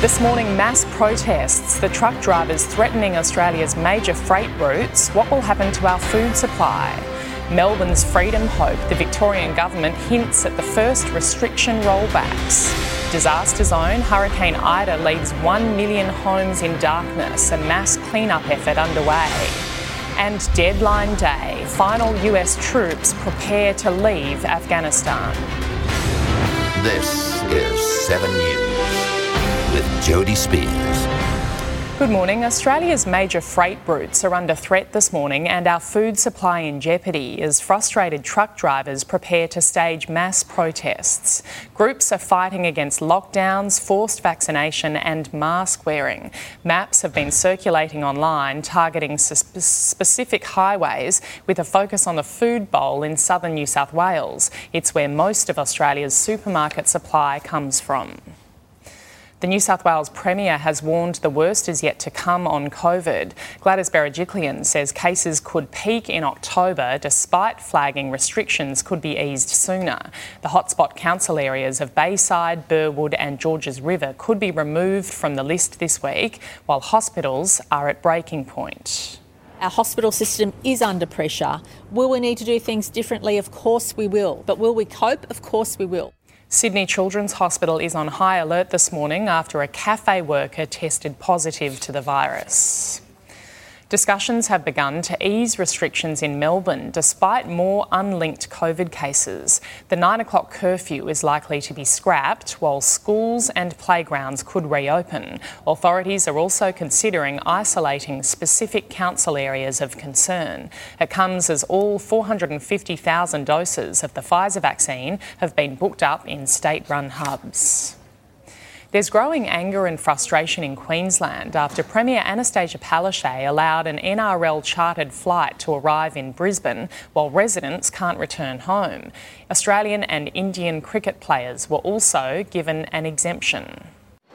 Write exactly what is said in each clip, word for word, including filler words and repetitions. This morning, mass protests, the truck drivers threatening Australia's major freight routes. What will happen to our food supply? Melbourne's freedom hope, the Victorian government hints at the first restriction rollbacks. Disaster zone, Hurricane Ida leaves one million homes in darkness, a mass cleanup effort underway. And deadline day, final U S troops prepare to leave Afghanistan. This is seven news. With Jodie Spears. Good morning. Australia's major freight routes are under threat this morning and our food supply in jeopardy as frustrated truck drivers prepare to stage mass protests. Groups are fighting against lockdowns, forced vaccination and mask wearing. Maps have been circulating online targeting sp- specific highways with a focus on the food bowl in southern New South Wales. It's where most of Australia's supermarket supply comes from. The New South Wales Premier has warned the worst is yet to come on COVID. Gladys Berejiklian says cases could peak in October despite flagging restrictions could be eased sooner. The hotspot council areas of Bayside, Burwood and Georges River could be removed from the list this week, while hospitals are at breaking point. Our hospital system is under pressure. Will we need to do things differently? Of course we will. But will we cope? Of course we will. Sydney Children's Hospital is on high alert this morning after a cafe worker tested positive to the virus. Discussions have begun to ease restrictions in Melbourne despite more unlinked COVID cases. The nine o'clock curfew is likely to be scrapped while schools and playgrounds could reopen. Authorities are also considering isolating specific council areas of concern. It comes as all four hundred fifty thousand doses of the Pfizer vaccine have been booked up in state-run hubs. There's growing anger and frustration in Queensland after Premier Anastasia Palaszczuk allowed an N R L chartered flight to arrive in Brisbane while residents can't return home. Australian and Indian cricket players were also given an exemption.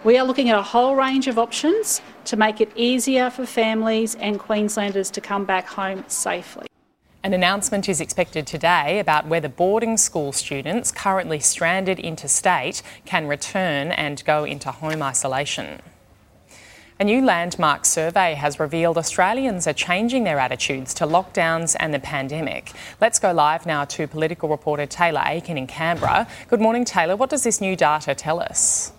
We are looking at a whole range of options to make it easier for families and Queenslanders to come back home safely. An announcement is expected today about whether boarding school students currently stranded interstate can return and go into home isolation. A new landmark survey has revealed Australians are changing their attitudes to lockdowns and the pandemic. Let's go live now to political reporter Taylor Aiken in Canberra. Good morning, Taylor. What does this new data tell us?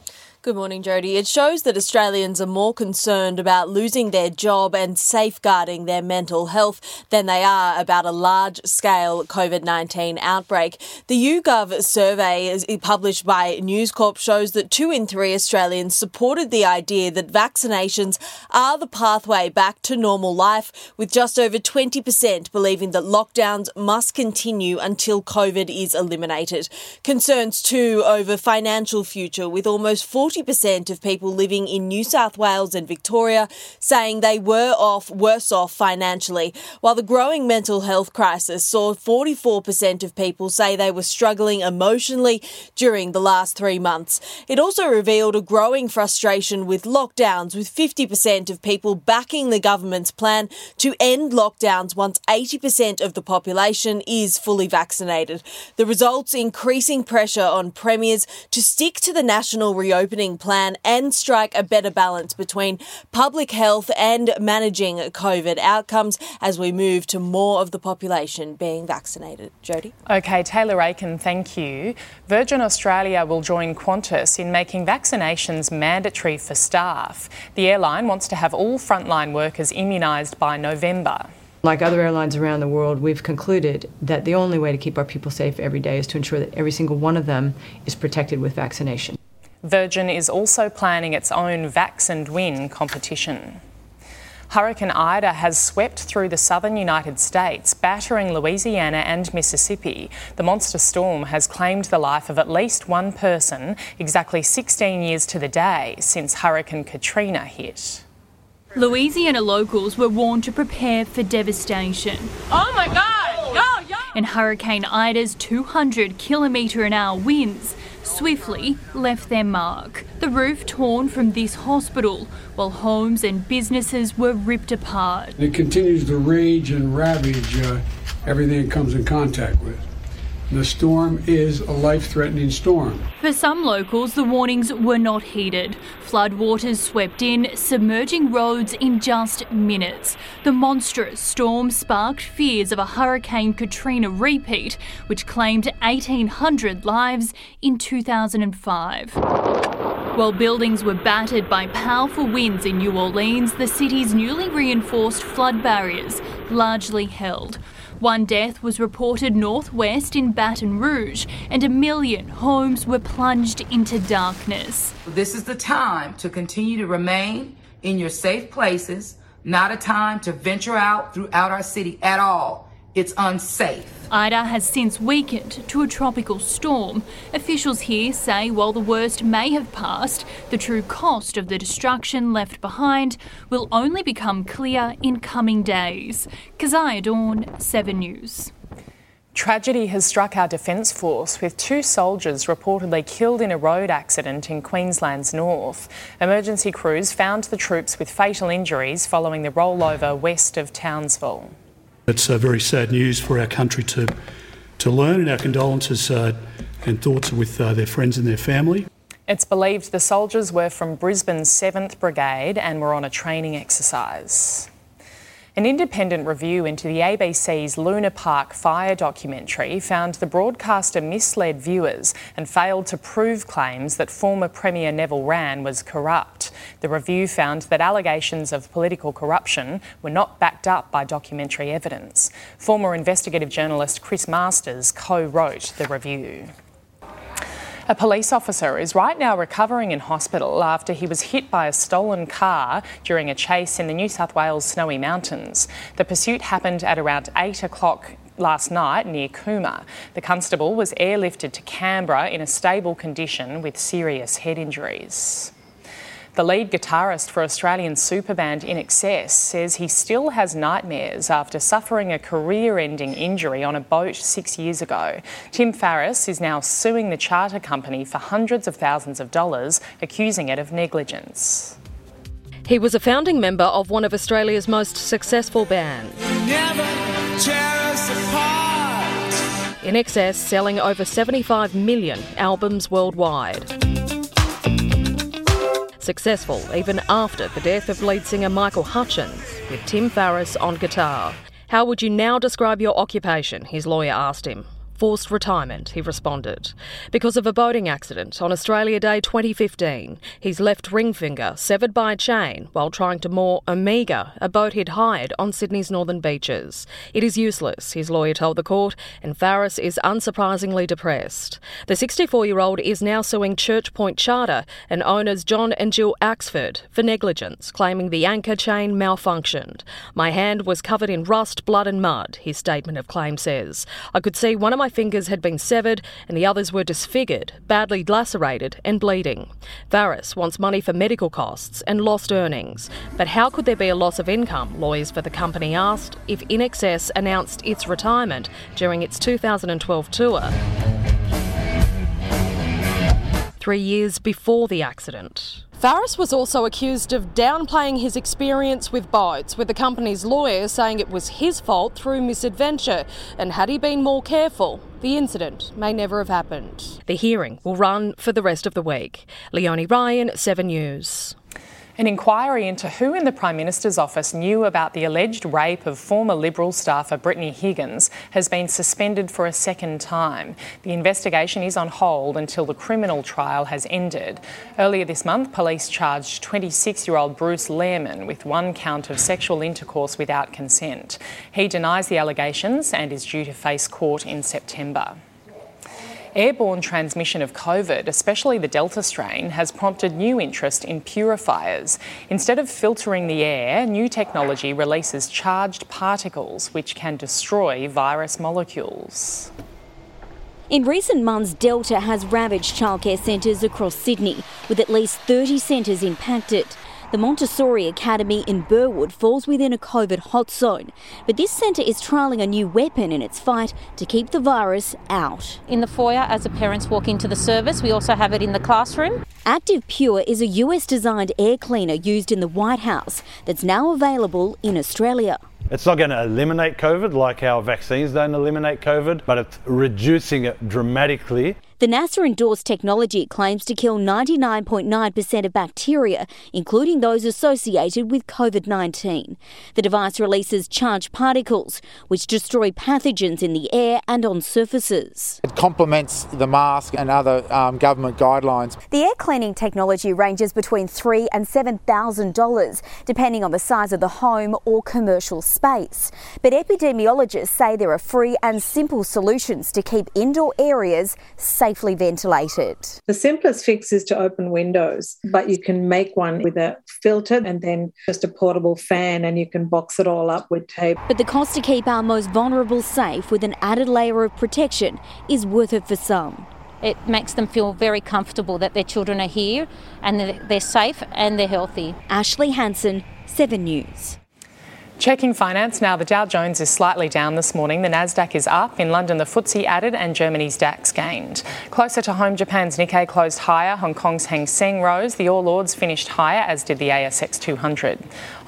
Good morning, Jodie. It shows that Australians are more concerned about losing their job and safeguarding their mental health than they are about a large-scale COVID nineteen outbreak. The YouGov survey published by News Corp shows that two in three Australians supported the idea that vaccinations are the pathway back to normal life, with just over twenty percent believing that lockdowns must continue until COVID is eliminated. Concerns, too, over financial future, with almost forty percent of people living in New South Wales and Victoria saying they were off, worse off financially, while the growing mental health crisis saw forty-four percent of people say they were struggling emotionally during the last three months. It also revealed a growing frustration with lockdowns, with fifty percent of people backing the government's plan to end lockdowns once eighty percent of the population is fully vaccinated. The results increasing pressure on premiers to stick to the national reopening reopening plan and strike a better balance between public health and managing COVID outcomes as we move to more of the population being vaccinated. Jodie? Okay, Taylor Aiken, thank you. Virgin Australia will join Qantas in making vaccinations mandatory for staff. The airline wants to have all frontline workers immunised by November. Like other airlines around the world, we've concluded that the only way to keep our people safe every day is to ensure that every single one of them is protected with vaccination. Virgin is also planning its own Vax and Win competition. Hurricane Ida has swept through the southern United States, battering Louisiana and Mississippi. The monster storm has claimed the life of at least one person, exactly sixteen years to the day since Hurricane Katrina hit. Louisiana locals were warned to prepare for devastation. Oh my God! Oh, yeah. And Hurricane Ida's two hundred kilometre an hour winds swiftly left their mark. The roof torn from this hospital, while homes and businesses were ripped apart. It continues to rage and ravage uh, everything it comes in contact with. The storm is a life-threatening storm. For some locals, the warnings were not heeded. Floodwaters swept in, submerging roads in just minutes. The monstrous storm sparked fears of a Hurricane Katrina repeat, which claimed eighteen hundred lives in two thousand five. While buildings were battered by powerful winds in New Orleans, the city's newly reinforced flood barriers largely held. One death was reported northwest in Baton Rouge, and a million homes were plunged into darkness. This is the time to continue to remain in your safe places, not a time to venture out throughout our city at all. It's unsafe. Ida has since weakened to a tropical storm. Officials here say while the worst may have passed, the true cost of the destruction left behind will only become clear in coming days. Kaziah Dawn, seven news. Tragedy has struck our Defence Force, with two soldiers reportedly killed in a road accident in Queensland's north. Emergency crews found the troops with fatal injuries following the rollover west of Townsville. It's uh, very sad news for our country to to learn, and our condolences uh, and thoughts are with uh, their friends and their family. It's believed the soldiers were from Brisbane's seventh Brigade and were on a training exercise. An independent review into the A B C's Luna Park fire documentary found the broadcaster misled viewers and failed to prove claims that former Premier Neville Rann was corrupt. The review found that allegations of political corruption were not backed up by documentary evidence. Former investigative journalist Chris Masters co-wrote the review. A police officer is right now recovering in hospital after he was hit by a stolen car during a chase in the New South Wales Snowy Mountains. The pursuit happened at around eight o'clock last night near Cooma. The constable was airlifted to Canberra in a stable condition with serious head injuries. The lead guitarist for Australian superband I N X S says he still has nightmares after suffering a career-ending injury on a boat six years ago. Tim Farriss is now suing the charter company for hundreds of thousands of dollars, accusing it of negligence. He was a founding member of one of Australia's most successful bands. I N X S selling over seventy-five million albums worldwide. Successful even after the death of lead singer Michael Hutchence, with Tim Farriss on guitar. How would you now describe your occupation? His lawyer asked him. Forced retirement, he responded. Because of a boating accident on Australia Day twenty fifteen, his left ring finger severed by a chain while trying to moor Omega, a boat he'd hired on Sydney's northern beaches. It is useless, his lawyer told the court, and Farriss is unsurprisingly depressed. The sixty-four-year-old is now suing Church Point Charter and owners John and Jill Axford for negligence, claiming the anchor chain malfunctioned. My hand was covered in rust, blood and mud, his statement of claim says. I could see one of my My fingers had been severed and the others were disfigured, badly lacerated and bleeding. Farriss wants money for medical costs and lost earnings. But how could there be a loss of income, lawyers for the company asked, if I N X S announced its retirement during its two thousand twelve tour, three years before the accident? Farriss was also accused of downplaying his experience with boats, with the company's lawyer saying it was his fault through misadventure, and had he been more careful, the incident may never have happened. The hearing will run for the rest of the week. Leonie Ryan, seven News. An inquiry into who in the Prime Minister's office knew about the alleged rape of former Liberal staffer Brittany Higgins has been suspended for a second time. The investigation is on hold until the criminal trial has ended. Earlier this month, police charged twenty-six-year-old Bruce Lehrmann with one count of sexual intercourse without consent. He denies the allegations and is due to face court in September. Airborne transmission of COVID, especially the Delta strain, has prompted new interest in purifiers. Instead of filtering the air, new technology releases charged particles which can destroy virus molecules. In recent months, Delta has ravaged childcare centres across Sydney, with at least thirty centres impacted. The Montessori Academy in Burwood falls within a COVID hot zone, but this centre is trialling a new weapon in its fight to keep the virus out. In the foyer, as the parents walk into the service, we also have it in the classroom. ActivePure is a U S-designed air cleaner used in the White House that's now available in Australia. It's not going to eliminate COVID like our vaccines don't eliminate COVID, but it's reducing it dramatically. The NASA-endorsed technology claims to kill ninety-nine point nine percent of bacteria, including those associated with COVID nineteen. The device releases charged particles, which destroy pathogens in the air and on surfaces. It complements the mask and other um, government guidelines. The air cleaning technology ranges between three thousand dollars and seven thousand dollars, depending on the size of the home or commercial space. But epidemiologists say there are free and simple solutions to keep indoor areas safe. Safely ventilated. The simplest fix is to open windows, but you can make one with a filter and then just a portable fan, and you can box it all up with tape. But the cost to keep our most vulnerable safe with an added layer of protection is worth it for some. It makes them feel very comfortable that their children are here and that they're safe and they're healthy. Ashley Hansen, seven News. Checking finance now, the Dow Jones is slightly down this morning. The Nasdaq is up. In London, the F T S E added and Germany's DAX gained. Closer to home, Japan's Nikkei closed higher. Hong Kong's Hang Seng rose. The All Ords finished higher, as did the A S X two hundred.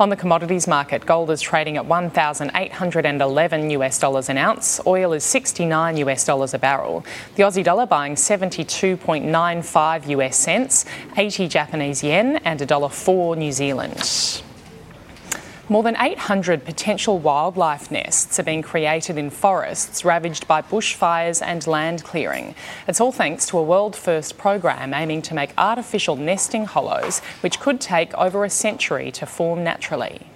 On the commodities market, gold is trading at one thousand eight hundred eleven US dollars an ounce. Oil is sixty-nine US dollars a barrel. The Aussie dollar buying seventy-two point nine five US cents, eighty Japanese yen and one dollar four New Zealand. More than eight hundred potential wildlife nests are being created in forests ravaged by bushfires and land clearing. It's all thanks to a world-first program aiming to make artificial nesting hollows, which could take over a century to form naturally.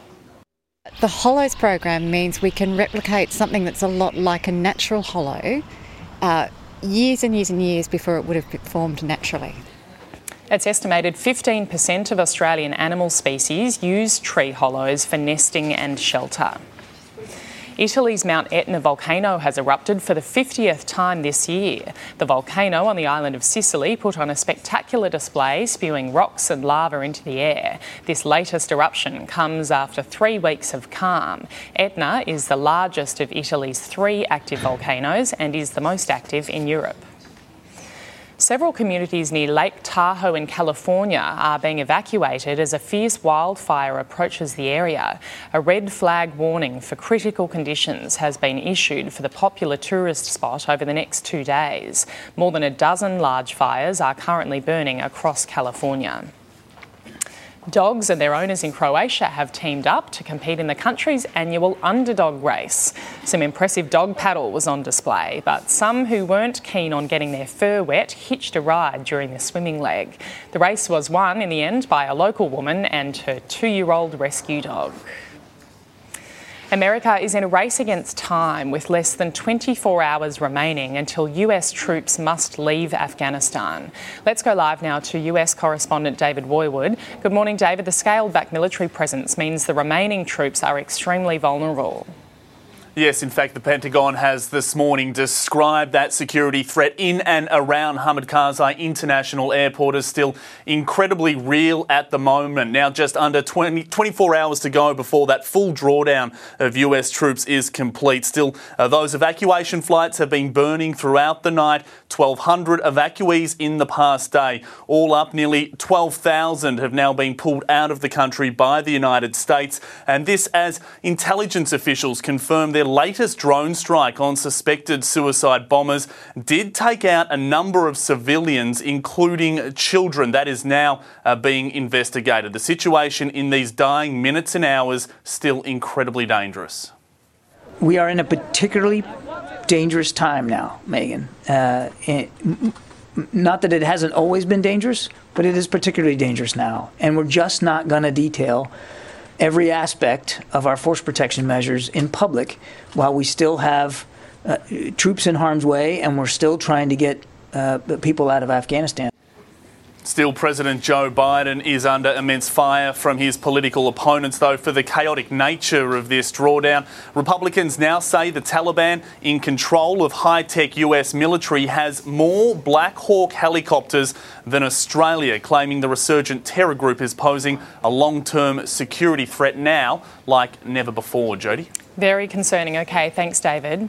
The hollows program means we can replicate something that's a lot like a natural hollow, uh, years and years and years before it would have formed naturally. It's estimated fifteen percent of Australian animal species use tree hollows for nesting and shelter. Italy's Mount Etna volcano has erupted for the fiftieth time this year. The volcano on the island of Sicily put on a spectacular display, spewing rocks and lava into the air. This latest eruption comes after three weeks of calm. Etna is the largest of Italy's three active volcanoes and is the most active in Europe. Several communities near Lake Tahoe in California are being evacuated as a fierce wildfire approaches the area. A red flag warning for critical conditions has been issued for the popular tourist spot over the next two days. More than a dozen large fires are currently burning across California. Dogs and their owners in Croatia have teamed up to compete in the country's annual underdog race. Some impressive dog paddle was on display, but some who weren't keen on getting their fur wet hitched a ride during the swimming leg. The race was won in the end by a local woman and her two-year-old rescue dog. America is in a race against time with less than twenty-four hours remaining until U S troops must leave Afghanistan. Let's go live now to U S correspondent David Woywood. Good morning, David. The scaled-back military presence means the remaining troops are extremely vulnerable. Yes, in fact, the Pentagon has this morning described that security threat in and around Hamid Karzai International Airport as still incredibly real at the moment. Now, just under twenty, twenty-four hours to go before that full drawdown of U S troops is complete. Still, uh, those evacuation flights have been burning throughout the night. twelve hundred evacuees in the past day. All up, nearly twelve thousand have now been pulled out of the country by the United States. And this as intelligence officials confirm their The latest drone strike on suspected suicide bombers did take out a number of civilians, including children. That is now uh, being investigated. The situation in these dying minutes and hours still incredibly dangerous. We are in a particularly dangerous time now, Megan. Uh, it, not that it hasn't always been dangerous, but it is particularly dangerous now. And we're just not going to detail every aspect of our force protection measures in public while we still have uh, troops in harm's way and we're still trying to get uh, people out of Afghanistan. Still, President Joe Biden is under immense fire from his political opponents, though, for the chaotic nature of this drawdown. Republicans now say the Taliban, in control of high-tech U S military, has more Black Hawk helicopters than Australia, claiming the resurgent terror group is posing a long-term security threat now like never before. Jodie? Very concerning. OK, thanks, David.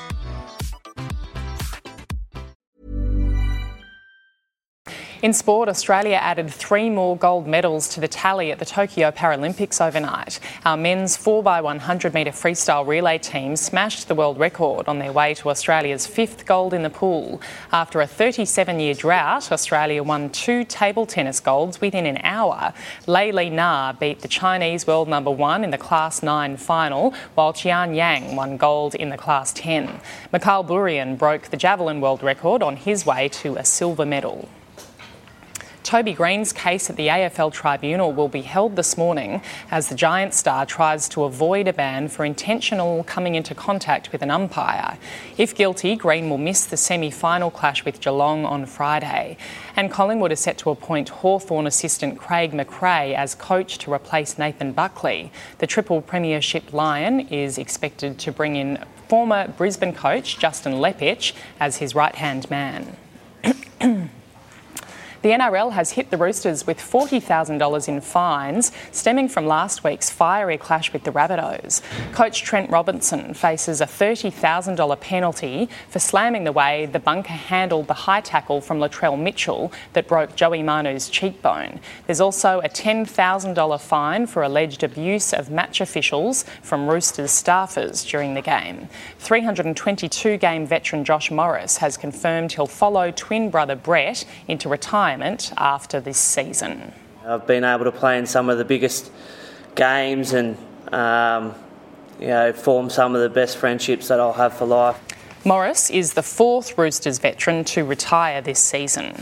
In sport, Australia added three more gold medals to the tally at the Tokyo Paralympics overnight. Our men's four by one hundred metre freestyle relay team smashed the world record on their way to Australia's fifth gold in the pool. After a thirty-seven-year drought, Australia won two table tennis golds within an hour. Lei Li Na beat the Chinese world number one in the Class nine final, while Qian Yang won gold in the Class ten. Mikhail Burian broke the javelin world record on his way to a silver medal. Toby Green's case at the A F L tribunal will be held this morning as the Giants star tries to avoid a ban for intentional coming into contact with an umpire. If guilty, Green will miss the semi-final clash with Geelong on Friday. And Collingwood is set to appoint Hawthorn assistant Craig McRae as coach to replace Nathan Buckley. The Triple Premiership Lion is expected to bring in former Brisbane coach Justin Lepich as his right-hand man. The N R L has hit the Roosters with forty thousand dollars in fines, stemming from last week's fiery clash with the Rabbitohs. Coach Trent Robinson faces a thirty thousand dollars penalty for slamming the way the bunker handled the high tackle from Latrell Mitchell that broke Joey Manu's cheekbone. There's also a ten thousand dollars fine for alleged abuse of match officials from Roosters staffers during the game. three hundred twenty-two game veteran Josh Morris has confirmed he'll follow twin brother Brett into retirement after this season. I've been able to play in some of the biggest games and um, you know, form some of the best friendships that I'll have for life. Morris is the fourth Roosters veteran to retire this season.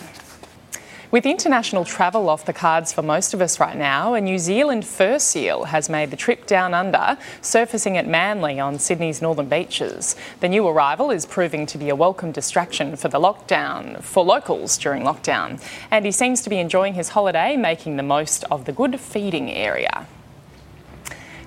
With international travel off the cards for most of us right now, a New Zealand fur seal has made the trip down under, surfacing at Manly on Sydney's northern beaches. The new arrival is proving to be a welcome distraction for the lockdown, for locals during lockdown. And he seems to be enjoying his holiday, making the most of the good feeding area.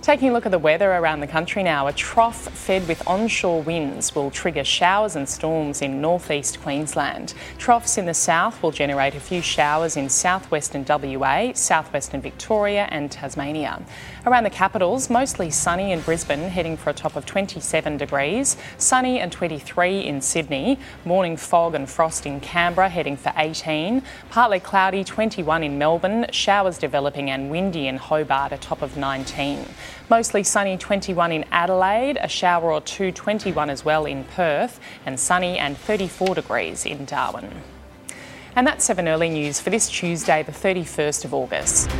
Taking a look at the weather around the country now, a trough fed with onshore winds will trigger showers and storms in northeast Queensland. Troughs in the south will generate a few showers in southwestern W A, southwestern Victoria and Tasmania. Around the capitals, mostly sunny in Brisbane, heading for a top of twenty-seven degrees, sunny and twenty-three in Sydney, morning fog and frost in Canberra, heading for eighteen, partly cloudy, twenty-one in Melbourne, showers developing and windy in Hobart, a top of nineteen. Mostly sunny, twenty-one in Adelaide, a shower or two, twenty-one as well in Perth, and sunny and thirty-four degrees in Darwin. And that's seven Early News for this Tuesday, the thirty-first of August.